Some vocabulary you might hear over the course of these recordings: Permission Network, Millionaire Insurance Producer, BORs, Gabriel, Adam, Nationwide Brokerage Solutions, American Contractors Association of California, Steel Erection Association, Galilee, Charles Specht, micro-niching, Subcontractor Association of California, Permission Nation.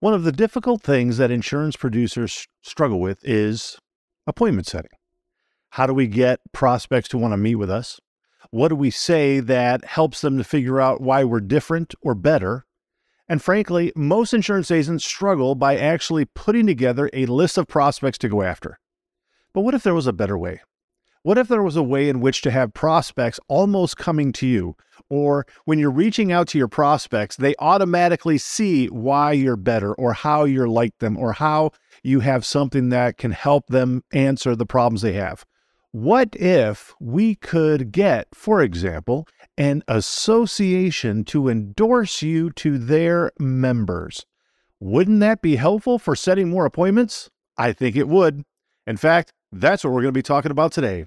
One of the difficult things that insurance producers struggle with is appointment setting. How do we get prospects to want to meet with us? What do we say that helps them to figure out why we're different or better? And frankly, most insurance agents struggle by actually putting together a list of prospects to go after. But what if there was a better way? What if there was a way in which to have prospects almost coming to you, or when you're reaching out to your prospects, they automatically see why you're better or how you're like them or how you have something that can help them answer the problems they have? What if we could get, for example, an association to endorse you to their members? Wouldn't that be helpful for setting more appointments? I think it would. In fact, that's what we're going to be talking about today.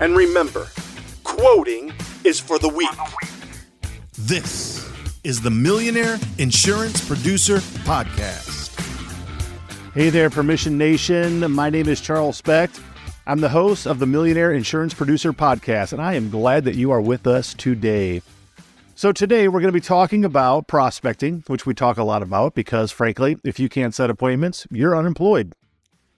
and remember, quoting is for the weak. This is the Millionaire Insurance Producer Podcast. Hey there, Permission Nation. My name is Charles Specht. I'm the host of the Millionaire Insurance Producer Podcast, and I am glad that you are with us today. So today we're going to be talking about prospecting, which we talk a lot about because, frankly, if you can't set appointments, you're unemployed.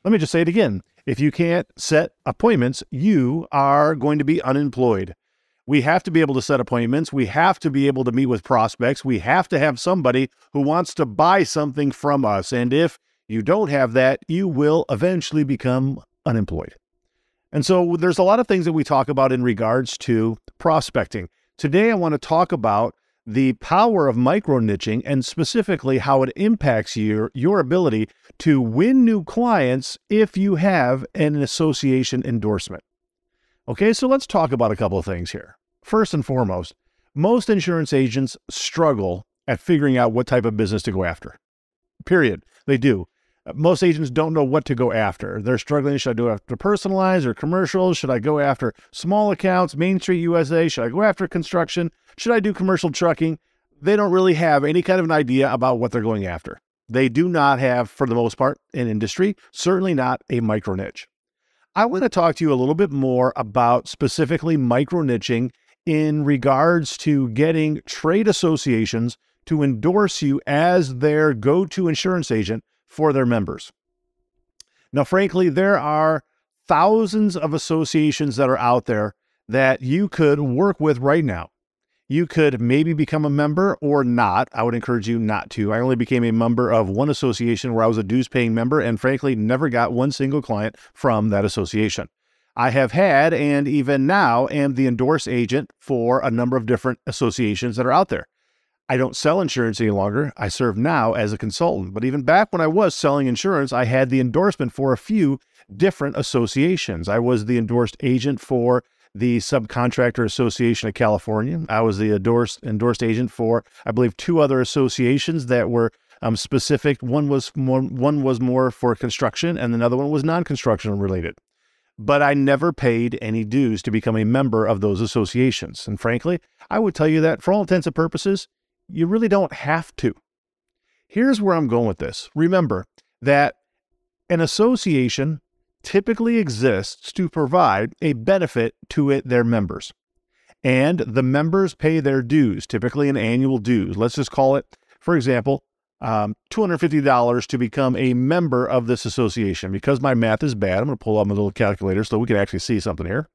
Let me just say it again. If you can't set appointments, you are going to be unemployed. We have to be able to set appointments. We have to be able to meet with prospects. We have to have somebody who wants to buy something from us. And if you don't have that, you will eventually become unemployed. And so there's a lot of things that we talk about in regards to prospecting. Today, I want to talk about the power of micro-niching and specifically how it impacts your ability to win new clients if you have an association endorsement. Okay, so let's talk about a couple of things here. First and foremost, most insurance agents struggle at figuring out what type of business to go after. Period. They do. Most agents don't know what to go after. They're struggling. Should I go after personalized or commercial? Should I go after small accounts, Main Street USA? Should I go after construction? Should I do commercial trucking? They don't really have any kind of an idea about what they're going after. They do not have, for the most part, an industry, certainly not a micro niche. I want to talk to you a little bit more about specifically micro niching in regards to getting trade associations to endorse you as their go-to insurance agent for their members. Now, frankly, there are thousands of associations that are out there that you could work with right now. You could maybe become a member or not. I would encourage you not to. I only became a member of one association where I was a dues-paying member and frankly never got one single client from that association. I have had and even now am the endorse agent for a number of different associations that are out there. I don't sell insurance any longer. I serve now as a consultant. But even back when I was selling insurance, I had the endorsement for a few different associations. I was the endorsed agent for the Subcontractor Association of California. I was the endorsed agent for, I believe, two other associations that were specific. One was more for construction, and another one was non-construction related. But I never paid any dues to become a member of those associations. And frankly, I would tell you that for all intents and purposes, you really don't have to. Here's where I'm going with this. Remember that an association typically exists to provide a benefit to their members. And the members pay their dues, typically an annual dues. Let's just call it, for example, $250 to become a member of this association. Because my math is bad, I'm going to pull out my little calculator so we can actually see something here.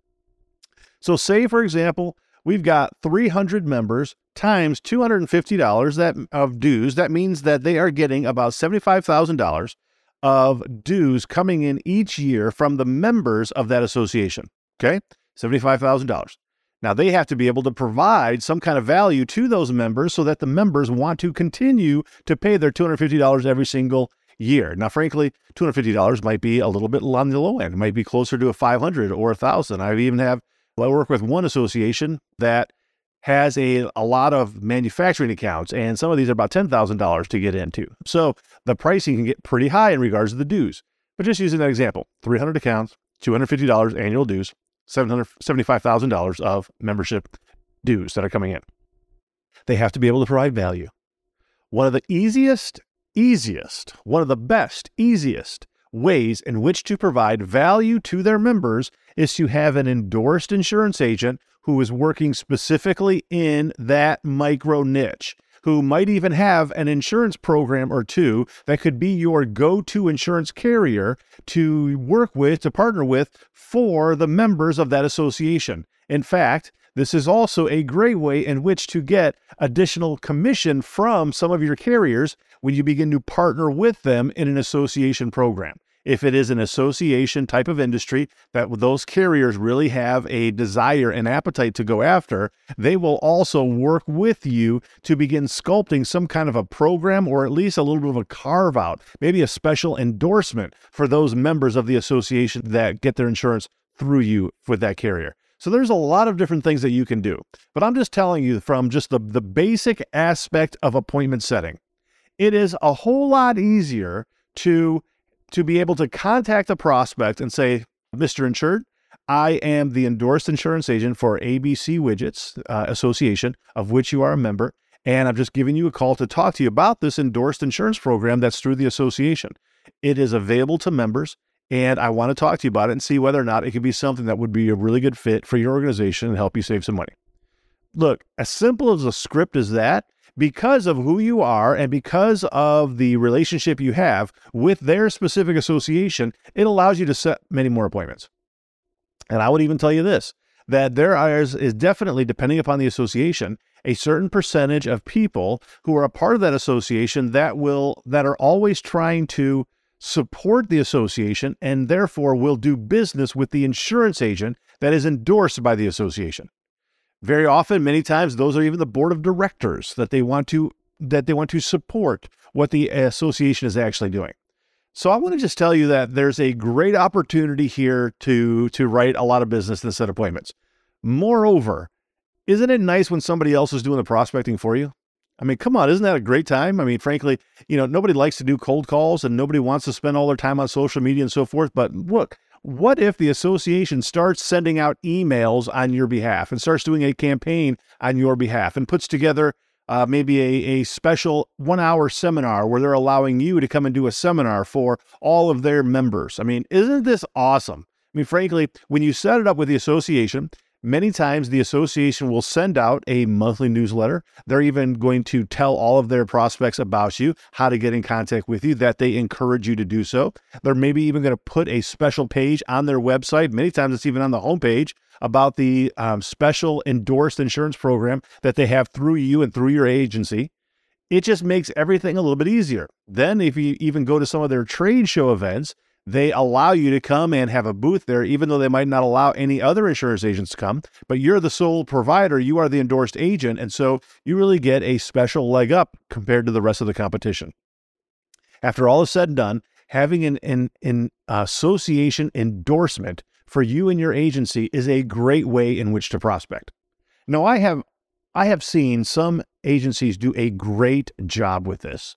So say, for example, we've got 300 members times $250 of dues. That means that they are getting about $75,000 of dues coming in each year from the members of that association, okay? $75,000. Now, they have to be able to provide some kind of value to those members so that the members want to continue to pay their $250 every single year. Now, frankly, $250 might be a little bit on the low end. It might be closer to a $500 or $1,000. I work with one association that has a lot of manufacturing accounts, and some of these are about $10,000 to get into. So the pricing can get pretty high in regards to the dues. But just using that example, 300 accounts, $250 annual dues, $75,000 of membership dues that are coming in. They have to be able to provide value. One of the easiest ways in which to provide value to their members is to have an endorsed insurance agent who is working specifically in that micro niche, who might even have an insurance program or two that could be your go-to insurance carrier to work with, to partner with for the members of that association. In fact, this is also a great way in which to get additional commission from some of your carriers when you begin to partner with them in an association program. If it is an association type of industry that those carriers really have a desire and appetite to go after, they will also work with you to begin sculpting some kind of a program or at least a little bit of a carve out, maybe a special endorsement for those members of the association that get their insurance through you with that carrier. So there's a lot of different things that you can do, but I'm just telling you from just the basic aspect of appointment setting. It is a whole lot easier to be able to contact a prospect and say, Mr. Insured, I am the endorsed insurance agent for ABC Widgets Association, of which you are a member, and I'm just giving you a call to talk to you about this endorsed insurance program that's through the association. It is available to members, and I want to talk to you about it and see whether or not it could be something that would be a really good fit for your organization and help you save some money. Look, as simple as a script as that, because of who you are and because of the relationship you have with their specific association, it allows you to set many more appointments. And I would even tell you this, that there is definitely, depending upon the association, a certain percentage of people who are a part of that association that are always trying to support the association and therefore will do business with the insurance agent that is endorsed by the association. Very often, many times, those are even the board of directors that they want to support what the association is actually doing. So I want to just tell you that there's a great opportunity here to write a lot of business and set appointments. Moreover, isn't it nice when somebody else is doing the prospecting for you? I mean, come on, isn't that a great time? I mean, frankly, nobody likes to do cold calls and nobody wants to spend all their time on social media and so forth, but look, what if the association starts sending out emails on your behalf and starts doing a campaign on your behalf and puts together maybe a special one-hour seminar where they're allowing you to come and do a seminar for all of their members? I mean, isn't this awesome? I mean, frankly, when you set it up with the association, many times the association will send out a monthly newsletter. They're even going to tell all of their prospects about you, how to get in contact with you, that they encourage you to do so. They're maybe even going to put a special page on their website. Many times it's even on the homepage about the special endorsed insurance program that they have through you and through your agency. It just makes everything a little bit easier. Then if you even go to some of their trade show events, they allow you to come and have a booth there, even though they might not allow any other insurance agents to come, but you're the sole provider, you are the endorsed agent, and so you really get a special leg up compared to the rest of the competition. After all is said and done, having an association endorsement for you and your agency is a great way in which to prospect. Now, I have seen some agencies do a great job with this.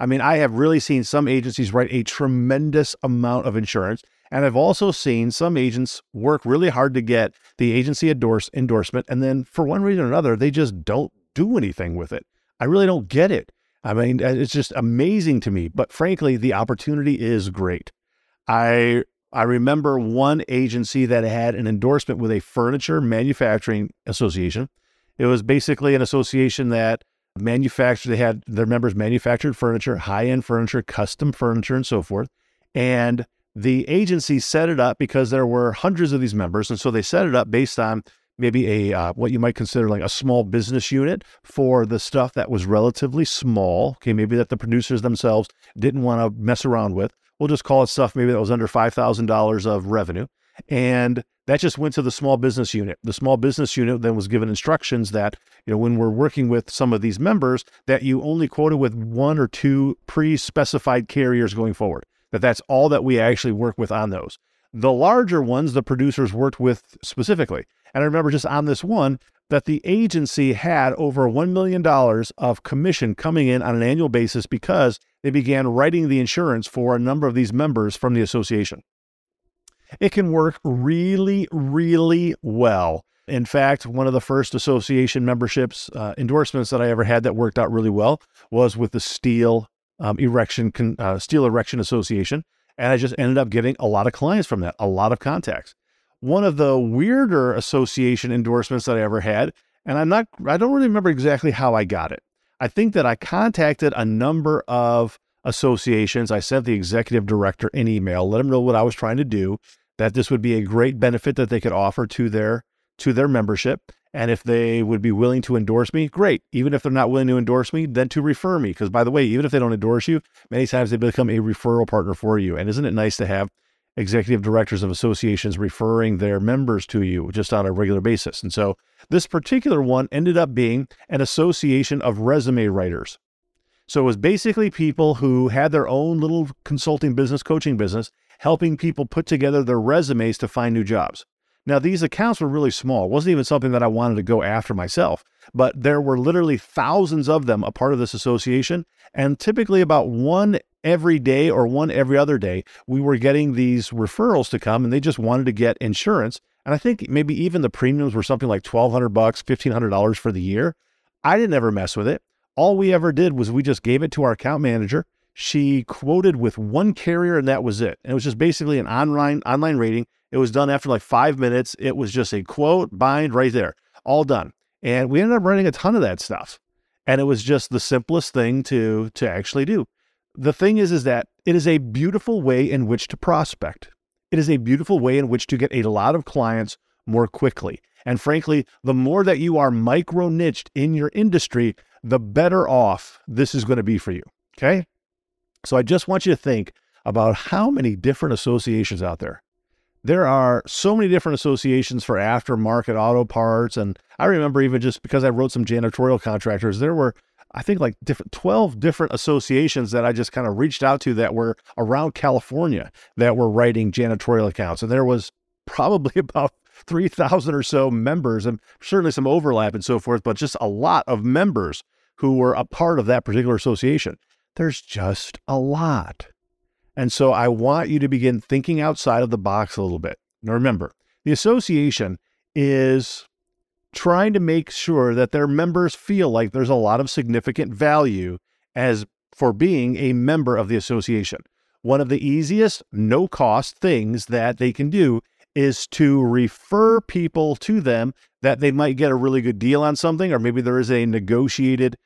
I mean, I have really seen some agencies write a tremendous amount of insurance, and I've also seen some agents work really hard to get the agency endorsement, and then for one reason or another, they just don't do anything with it. I really don't get it. I mean, it's just amazing to me, but frankly, the opportunity is great. I remember one agency that had an endorsement with a furniture manufacturing association. It was basically an association that they had their members manufactured furniture, high-end furniture, custom furniture, and so forth. And the agency set it up because there were hundreds of these members. And so they set it up based on maybe what you might consider like a small business unit for the stuff that was relatively small. Okay, maybe that the producers themselves didn't want to mess around with, we'll just call it stuff maybe that was under $5,000 of revenue. And that just went to the small business unit. The small business unit then was given instructions that, you know, when we're working with some of these members, that you only quota with one or two pre-specified carriers going forward, that that's all that we actually work with on those. The larger ones, the producers worked with specifically. And I remember just on this one that the agency had over $1 million of commission coming in on an annual basis because they began writing the insurance for a number of these members from the association. It can work really, really well. In fact, one of the first association memberships endorsements that I ever had that worked out really well was with the Steel Erection Association. And I just ended up getting a lot of clients from that, a lot of contacts. One of the weirder association endorsements that I ever had, and I don't really remember exactly how I got it. I think that I contacted a number of associations. I sent the executive director an email, let him know what I was trying to do, that this would be a great benefit that they could offer to their membership. And if they would be willing to endorse me, great. Even if they're not willing to endorse me, then to refer me. Because by the way, even if they don't endorse you, many times they become a referral partner for you. And isn't it nice to have executive directors of associations referring their members to you just on a regular basis? And so this particular one ended up being an association of resume writers. So it was basically people who had their own little consulting business, coaching business, helping people put together their resumes to find new jobs. Now, these accounts were really small. It wasn't even something that I wanted to go after myself, but there were literally thousands of them a part of this association. And typically about one every day or one every other day, we were getting these referrals to come, and they just wanted to get insurance. And I think maybe even the premiums were something like $1,200, $1,500 for the year. I didn't ever mess with it. All we ever did was we just gave it to our account manager. She quoted with one carrier, and that was it. And it was just basically an online rating. It was done after like 5 minutes. It was just a quote, bind right there, all done. And we ended up running a ton of that stuff. And it was just the simplest thing to actually do. The thing is that it is a beautiful way in which to prospect. It is a beautiful way in which to get a lot of clients more quickly. And frankly, the more that you are micro-niched in your industry, the better off this is going to be for you, okay? So I just want you to think about how many different associations out there. There are so many different associations for aftermarket auto parts. And I remember even just because I wrote some janitorial contractors, there were, I think, like 12 different associations that I just kind of reached out to that were around California that were writing janitorial accounts. And there was probably about 3,000 or so members, and certainly some overlap and so forth, but just a lot of members who were a part of that particular association. There's just a lot. And so I want you to begin thinking outside of the box a little bit. Now remember, the association is trying to make sure that their members feel like there's a lot of significant value as for being a member of the association. One of the easiest, no-cost things that they can do is to refer people to them that they might get a really good deal on something, or maybe there is a negotiated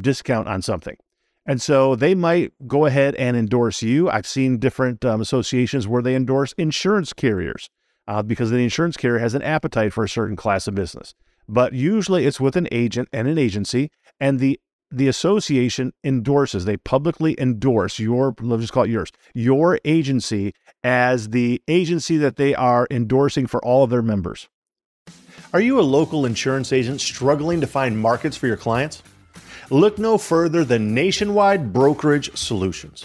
discount on something. And so they might go ahead and endorse you. I've seen different associations where they endorse insurance carriers because the insurance carrier has an appetite for a certain class of business. But usually it's with an agent and an agency, and the association endorses. They publicly endorse your, let's just call it yours, your agency as the agency that they are endorsing for all of their members. Are you a local insurance agent struggling to find markets for your clients? Look no further than Nationwide Brokerage Solutions.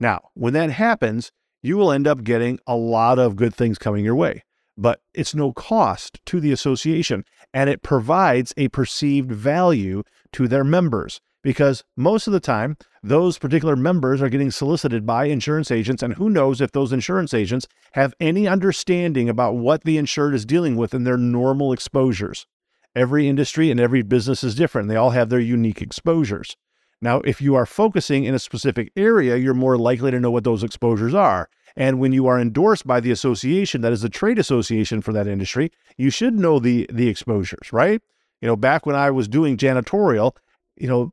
Now, when that happens, you will end up getting a lot of good things coming your way, but it's no cost to the association, and it provides a perceived value to their members because most of the time, those particular members are getting solicited by insurance agents, and who knows if those insurance agents have any understanding about what the insured is dealing with in their normal exposures. Every industry and every business is different. They all have their unique exposures. Now, if you are focusing in a specific area, you're more likely to know what those exposures are. And when you are endorsed by the association, that is the trade association for that industry, you should know the exposures, right? You know, back when I was doing janitorial, you know,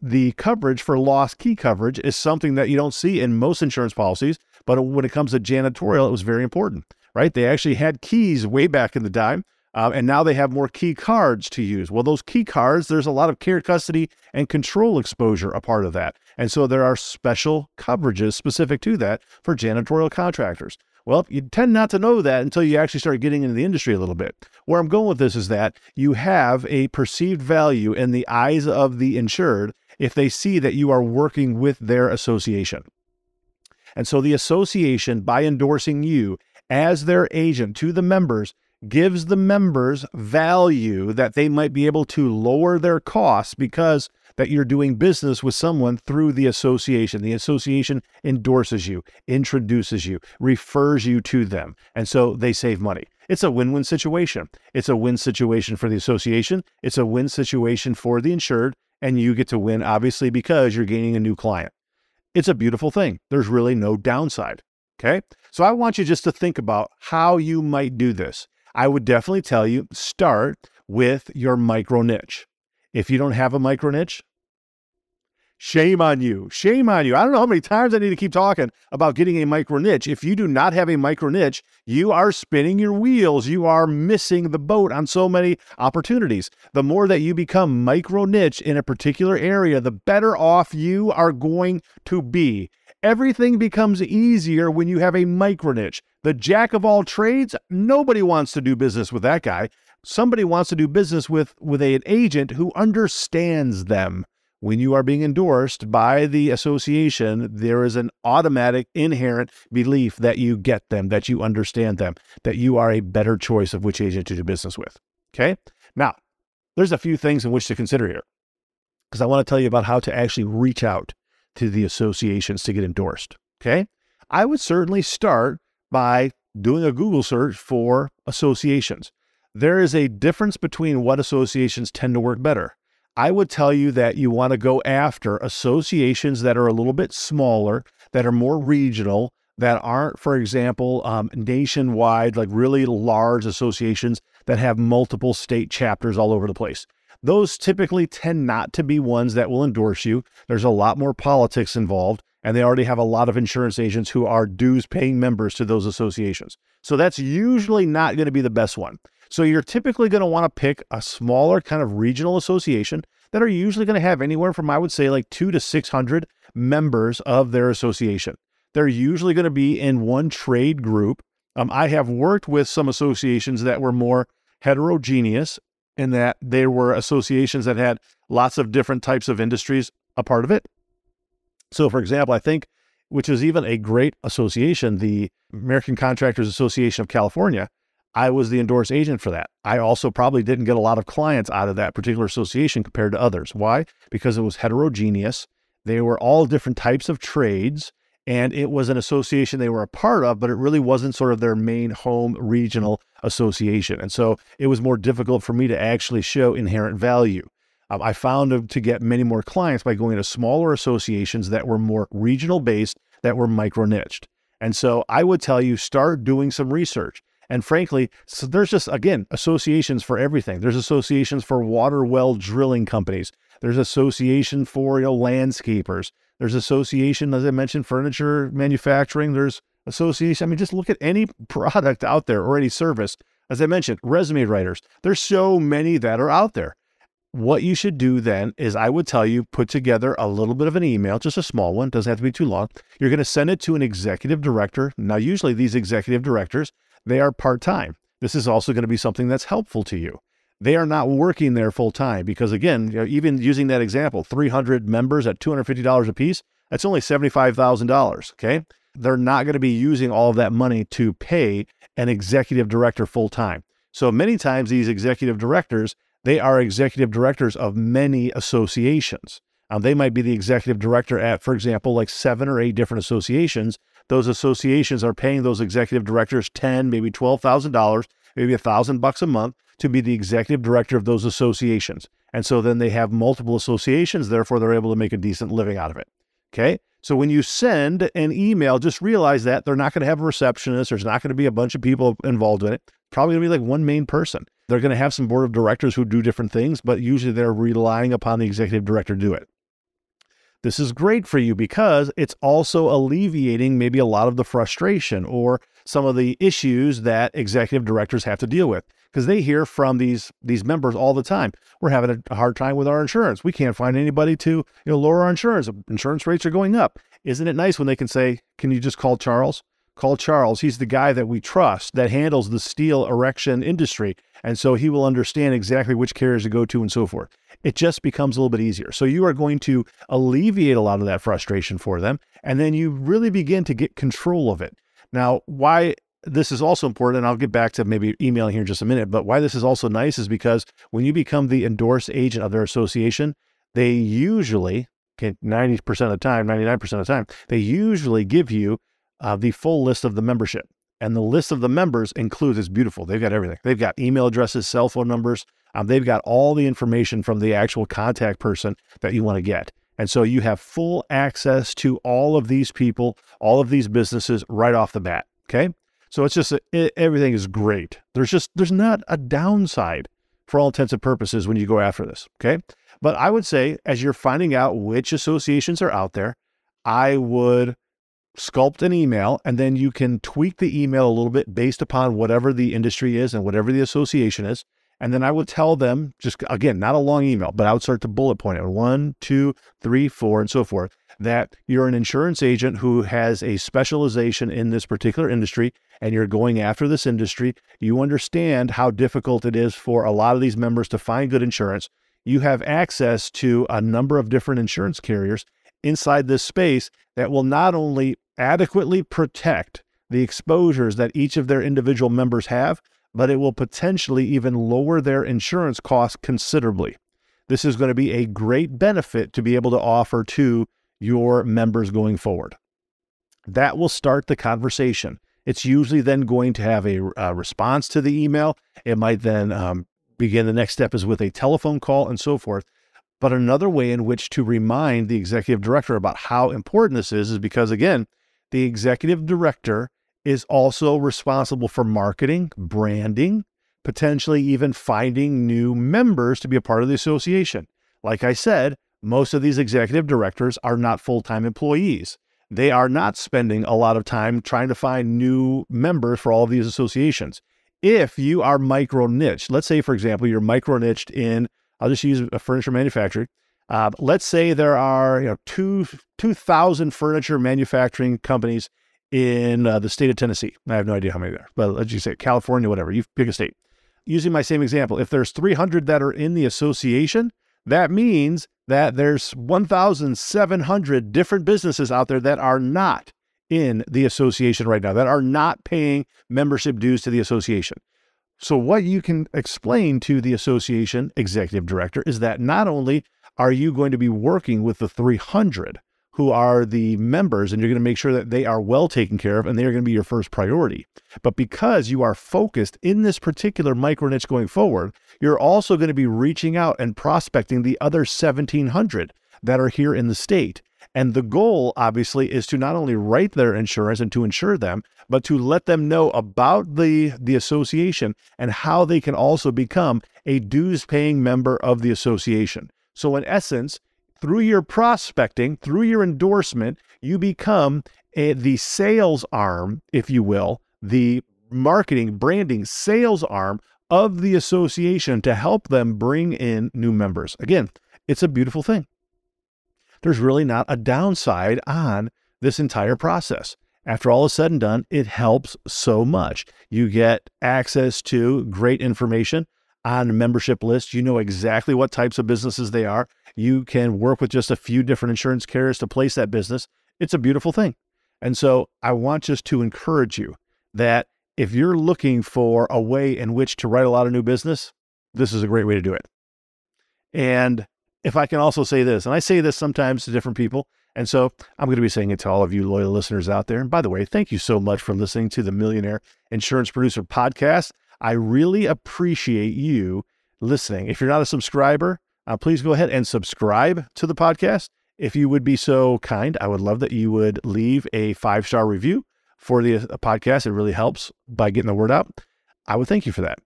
the coverage for loss key coverage is something that you don't see in most insurance policies, but when it comes to janitorial, it was very important, right? They actually had keys way back in the time. And now they have more key cards to use. Well, those key cards, there's a lot of care, custody, and control exposure a part of that. And so there are special coverages specific to that for janitorial contractors. Well, you tend not to know that until you actually start getting into the industry a little bit. Where I'm going with this is that you have a perceived value in the eyes of the insured if they see that you are working with their association. And so the association, by endorsing you as their agent to the members, gives the members value that they might be able to lower their costs because that you're doing business with someone through the association. The association endorses you, introduces you, refers you to them, and so they save money. It's a win-win situation. It's a win situation for the association. It's a win situation for the insured, and you get to win, obviously, because you're gaining a new client. It's a beautiful thing. There's really no downside, okay? So I want you just to think about how you might do this. I would definitely tell you, start with your micro niche. If you don't have a micro niche, shame on you. Shame on you. I don't know how many times I need to keep talking about getting a micro niche. If you do not have a micro niche, you are spinning your wheels. You are missing the boat on so many opportunities. The more that you become micro niche in a particular area, the better off you are going to be. Everything becomes easier when you have a micro niche. The jack of all trades, nobody wants to do business with that guy. Somebody wants to do business with an agent who understands them. When you are being endorsed by the association, there is an automatic, inherent belief that you get them, that you understand them, that you are a better choice of which agent to do business with. Okay? Now, there's a few things in which to consider here, because I want to tell you about how to actually reach out to the associations to get endorsed. Okay? I would certainly start by doing a Google search for associations. There is a difference between what associations tend to work better. I would tell you that you want to go after associations that are a little bit smaller, that are more regional, that aren't, for example, nationwide, like really large associations that have multiple state chapters all over the place. Those typically tend not to be ones that will endorse you. There's a lot more politics involved, and they already have a lot of insurance agents who are dues-paying members to those associations. So that's usually not going to be the best one. So you're typically going to want to pick a smaller kind of regional association that are usually going to have anywhere from, I would say, like 200 to 600 members of their association. They're usually going to be in one trade group. I have worked with some associations that were more heterogeneous in that they were associations that had lots of different types of industries a part of it. So, for example, I think, which is even a great association, the American Contractors Association of California, I was the endorsed agent for that. I also probably didn't get a lot of clients out of that particular association compared to others. Why? Because it was heterogeneous. They were all different types of trades, and it was an association they were a part of, but it really wasn't sort of their main home regional association. And so it was more difficult for me to actually show inherent value. I found to get many more clients by going to smaller associations that were more regional based, that were micro niched. And so I would tell you, start doing some research. And frankly, so there's just, again, associations for everything. There's associations for water well drilling companies. There's association for, you know, landscapers. There's association, as I mentioned, furniture manufacturing. There's association. I mean, just look at any product out there or any service. As I mentioned, resume writers. There's so many that are out there. What you should do then is, I would tell you, put together a little bit of an email, just a small one, doesn't have to be too long. You're going to send it to an executive director. Now, usually these executive directors, they are part-time. This is also going to be something that's helpful to you. They are not working there full-time because, again, you know, even using that example, 300 members at $250 a piece, that's only $75,000, okay? They're not going to be using all of that money to pay an executive director full-time. So many times these executive directors, they are executive directors of many associations. They might be the executive director at, for example, like 7 or 8 different associations. Those associations are paying those executive directors $10,000, maybe $12,000, maybe $1,000 a month to be the executive director of those associations. And so then they have multiple associations, therefore they're able to make a decent living out of it. Okay. So when you send an email, just realize that they're not going to have a receptionist. There's not going to be a bunch of people involved in it. Probably going to be like one main person. They're going to have some board of directors who do different things, but usually they're relying upon the executive director to do it. This is great for you because it's also alleviating maybe a lot of the frustration or some of the issues that executive directors have to deal with, because they hear from these members all the time. We're having a hard time with our insurance. We can't find anybody to lower our insurance. Insurance rates are going up. Isn't it nice when they can say, can you just call Charles? Call Charles. He's the guy that we trust that handles the steel erection industry. And so he will understand exactly which carriers to go to and so forth. It just becomes a little bit easier. So you are going to alleviate a lot of that frustration for them. And then you really begin to get control of it. Now, why this is also important, and I'll get back to maybe emailing here in just a minute, but why this is also nice is because when you become the endorsed agent of their association, they usually, okay, 90% of the time, 99% of the time, they usually give you the full list of the membership. And the list of the members includes, it's beautiful. They've got everything. They've got email addresses, cell phone numbers. They've got all the information from the actual contact person that you want to get. And so you have full access to all of these people, all of these businesses right off the bat. Okay. So it's just, everything is great. There's not a downside for all intents and purposes when you go after this. Okay. But I would say, as you're finding out which associations are out there, I would sculpt an email, and then you can tweak the email a little bit based upon whatever the industry is and whatever the association is. And then I would tell them, just again, not a long email, but I would start to bullet point it 1, 2, 3, 4, and so forth, that you're an insurance agent who has a specialization in this particular industry, and you're going after this industry. You understand how difficult it is for a lot of these members to find good insurance. You have access to a number of different insurance carriers inside this space that will not only adequately protect the exposures that each of their individual members have, but it will potentially even lower their insurance costs considerably. This is going to be a great benefit to be able to offer to your members going forward. That will start the conversation. It's usually then going to have a response to the email. It might then begin, the next step is with a telephone call and so forth. But another way in which to remind the executive director about how important this is because, again, the executive director is also responsible for marketing, branding, potentially even finding new members to be a part of the association. Like I said, most of these executive directors are not full-time employees. They are not spending a lot of time trying to find new members for all of these associations. If you are micro-niched, let's say, for example, you're micro-niched in, I'll just use a furniture manufacturer. Let's say there are 2,000 furniture manufacturing companies in the state of Tennessee. I have no idea how many there are, but let's just say California, whatever. You pick a state. Using my same example, if there's 300 that are in the association, that means that there's 1,700 different businesses out there that are not in the association right now, that are not paying membership dues to the association. So what you can explain to the association executive director is that not only are you going to be working with the 300 who are the members, and you're going to make sure that they are well taken care of and they are going to be your first priority, but because you are focused in this particular micro niche going forward, you're also going to be reaching out and prospecting the other 1,700 that are here in the state. And the goal, obviously, is to not only write their insurance and to insure them, but to let them know about the association and how they can also become a dues-paying member of the association. So in essence, through your prospecting, through your endorsement, you become the sales arm, if you will, the marketing, branding, sales arm of the association to help them bring in new members. Again, it's a beautiful thing. There's really not a downside on this entire process. After all is said and done, it helps so much. You get access to great information on membership lists. You know exactly what types of businesses they are. You can work with just a few different insurance carriers to place that business. It's a beautiful thing. And so I want just to encourage you that if you're looking for a way in which to write a lot of new business, this is a great way to do it. And if I can also say this, and I say this sometimes to different people, and so I'm going to be saying it to all of you loyal listeners out there. And by the way, thank you so much for listening to the Millionaire Insurance Producer podcast. I really appreciate you listening. If you're not a subscriber, please go ahead and subscribe to the podcast. If you would be so kind, I would love that you would leave a 5-star review for the podcast. It really helps by getting the word out. I would thank you for that.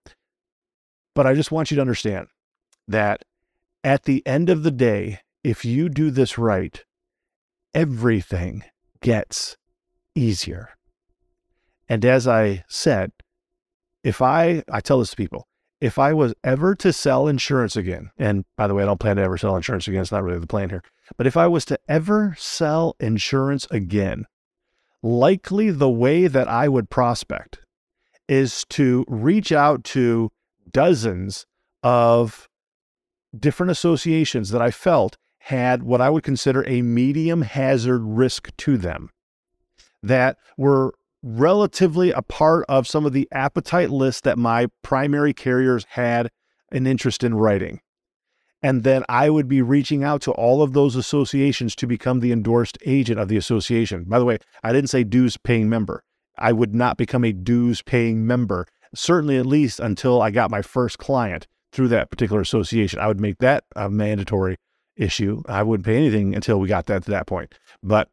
But I just want you to understand that at the end of the day, if you do this right, everything gets easier. And as I said, I tell this to people, if I was ever to sell insurance again, and by the way, I don't plan to ever sell insurance again. It's not really the plan here. But if I was to ever sell insurance again, likely the way that I would prospect is to reach out to dozens of different associations that I felt had what I would consider a medium hazard risk to them, that were relatively a part of some of the appetite list that my primary carriers had an interest in writing. And then I would be reaching out to all of those associations to become the endorsed agent of the association. By the way, I didn't say dues paying member. I would not become a dues paying member, certainly at least until I got my first client through that particular association. I would make that a mandatory issue. I wouldn't pay anything until we got that to that point. But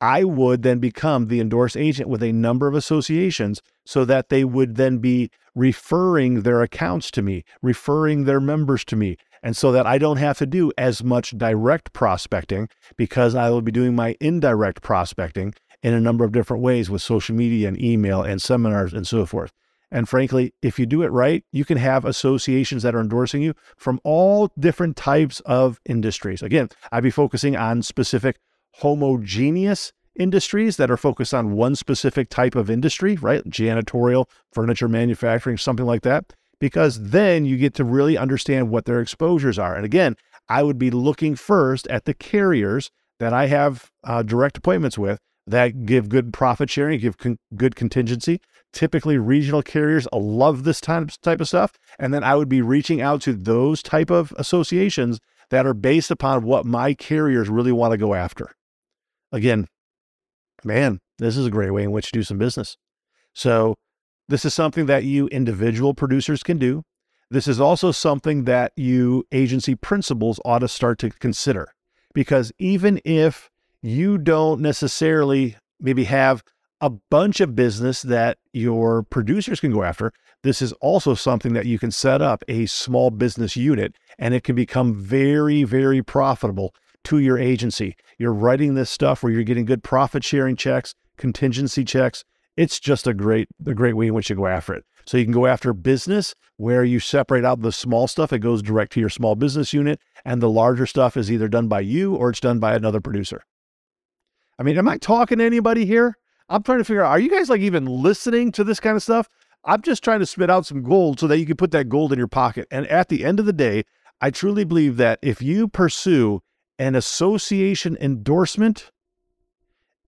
I would then become the endorsed agent with a number of associations so that they would then be referring their accounts to me, referring their members to me, and so that I don't have to do as much direct prospecting, because I will be doing my indirect prospecting in a number of different ways with social media and email and seminars and so forth. And frankly, if you do it right, you can have associations that are endorsing you from all different types of industries. Again, I'd be focusing on specific homogeneous industries that are focused on one specific type of industry, right? Janitorial, furniture manufacturing, something like that, because then you get to really understand what their exposures are. And again, I would be looking first at the carriers that I have direct appointments with that give good profit sharing, give good contingency. Typically regional carriers love this type of stuff. And then I would be reaching out to those type of associations that are based upon what my carriers really want to go after. Again, man, this is a great way in which to do some business. So this is something that you individual producers can do. This is also something that you agency principals ought to start to consider, because even if you don't necessarily maybe have a bunch of business that your producers can go after, this is also something that you can set up a small business unit, and it can become very, very profitable to your agency. You're writing this stuff where you're getting good profit sharing checks, contingency checks. It's just a great way in which you go after it. So you can go after business where you separate out the small stuff. It goes direct to your small business unit, and the larger stuff is either done by you or it's done by another producer. I mean, am I talking to anybody here? I'm trying to figure out, are you guys like even listening to this kind of stuff? I'm just trying to spit out some gold so that you can put that gold in your pocket. And at the end of the day, I truly believe that if you pursue an association endorsement,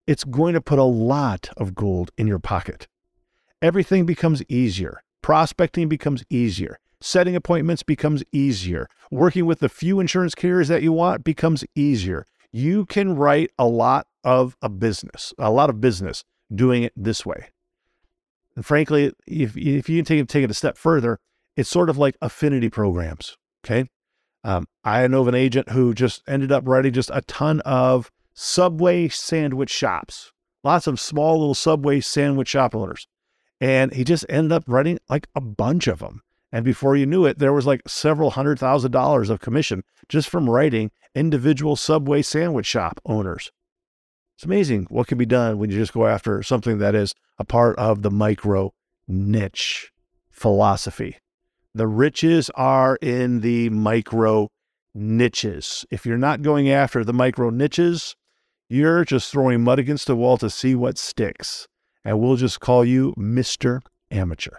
it's going to put a lot of gold in your pocket. Everything becomes easier. Prospecting becomes easier. Setting appointments becomes easier. Working with the few insurance carriers that you want becomes easier. You can write a lot of business doing it this way. And frankly, if you take it a step further, it's sort of like affinity programs. Okay. I know of an agent who just ended up writing just a ton of Subway sandwich shops, lots of small little Subway sandwich shop owners. And he just ended up writing like a bunch of them. And before you knew it, there was like several $100,000s of commission just from writing individual Subway sandwich shop owners. It's amazing what can be done when you just go after something that is a part of the micro niche philosophy. The riches are in the micro niches. If you're not going after the micro niches, you're just throwing mud against the wall to see what sticks. And we'll just call you Mr. Amateur.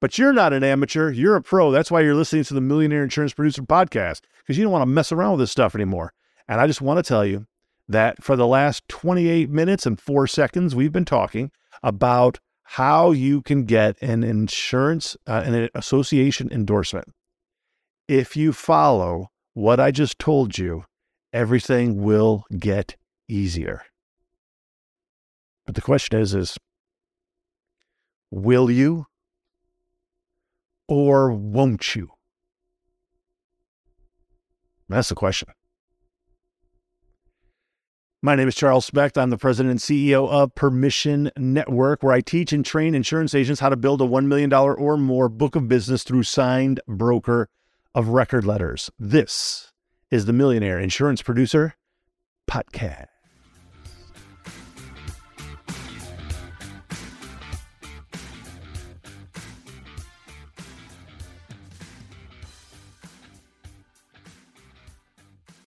But you're not an amateur. You're a pro. That's why you're listening to the Millionaire Insurance Producer podcast, because you don't want to mess around with this stuff anymore. And I just want to tell you that for the last 28 minutes and 4 seconds, we've been talking about how you can get an insurance, an association endorsement. If you follow what I just told you, everything will get easier. But the question is will you or won't you? That's the question. My name is Charles Specht. I'm the president and CEO of Permission Network, where I teach and train insurance agents how to build a $1 million or more book of business through signed broker of record letters. This is the Millionaire Insurance Producer podcast.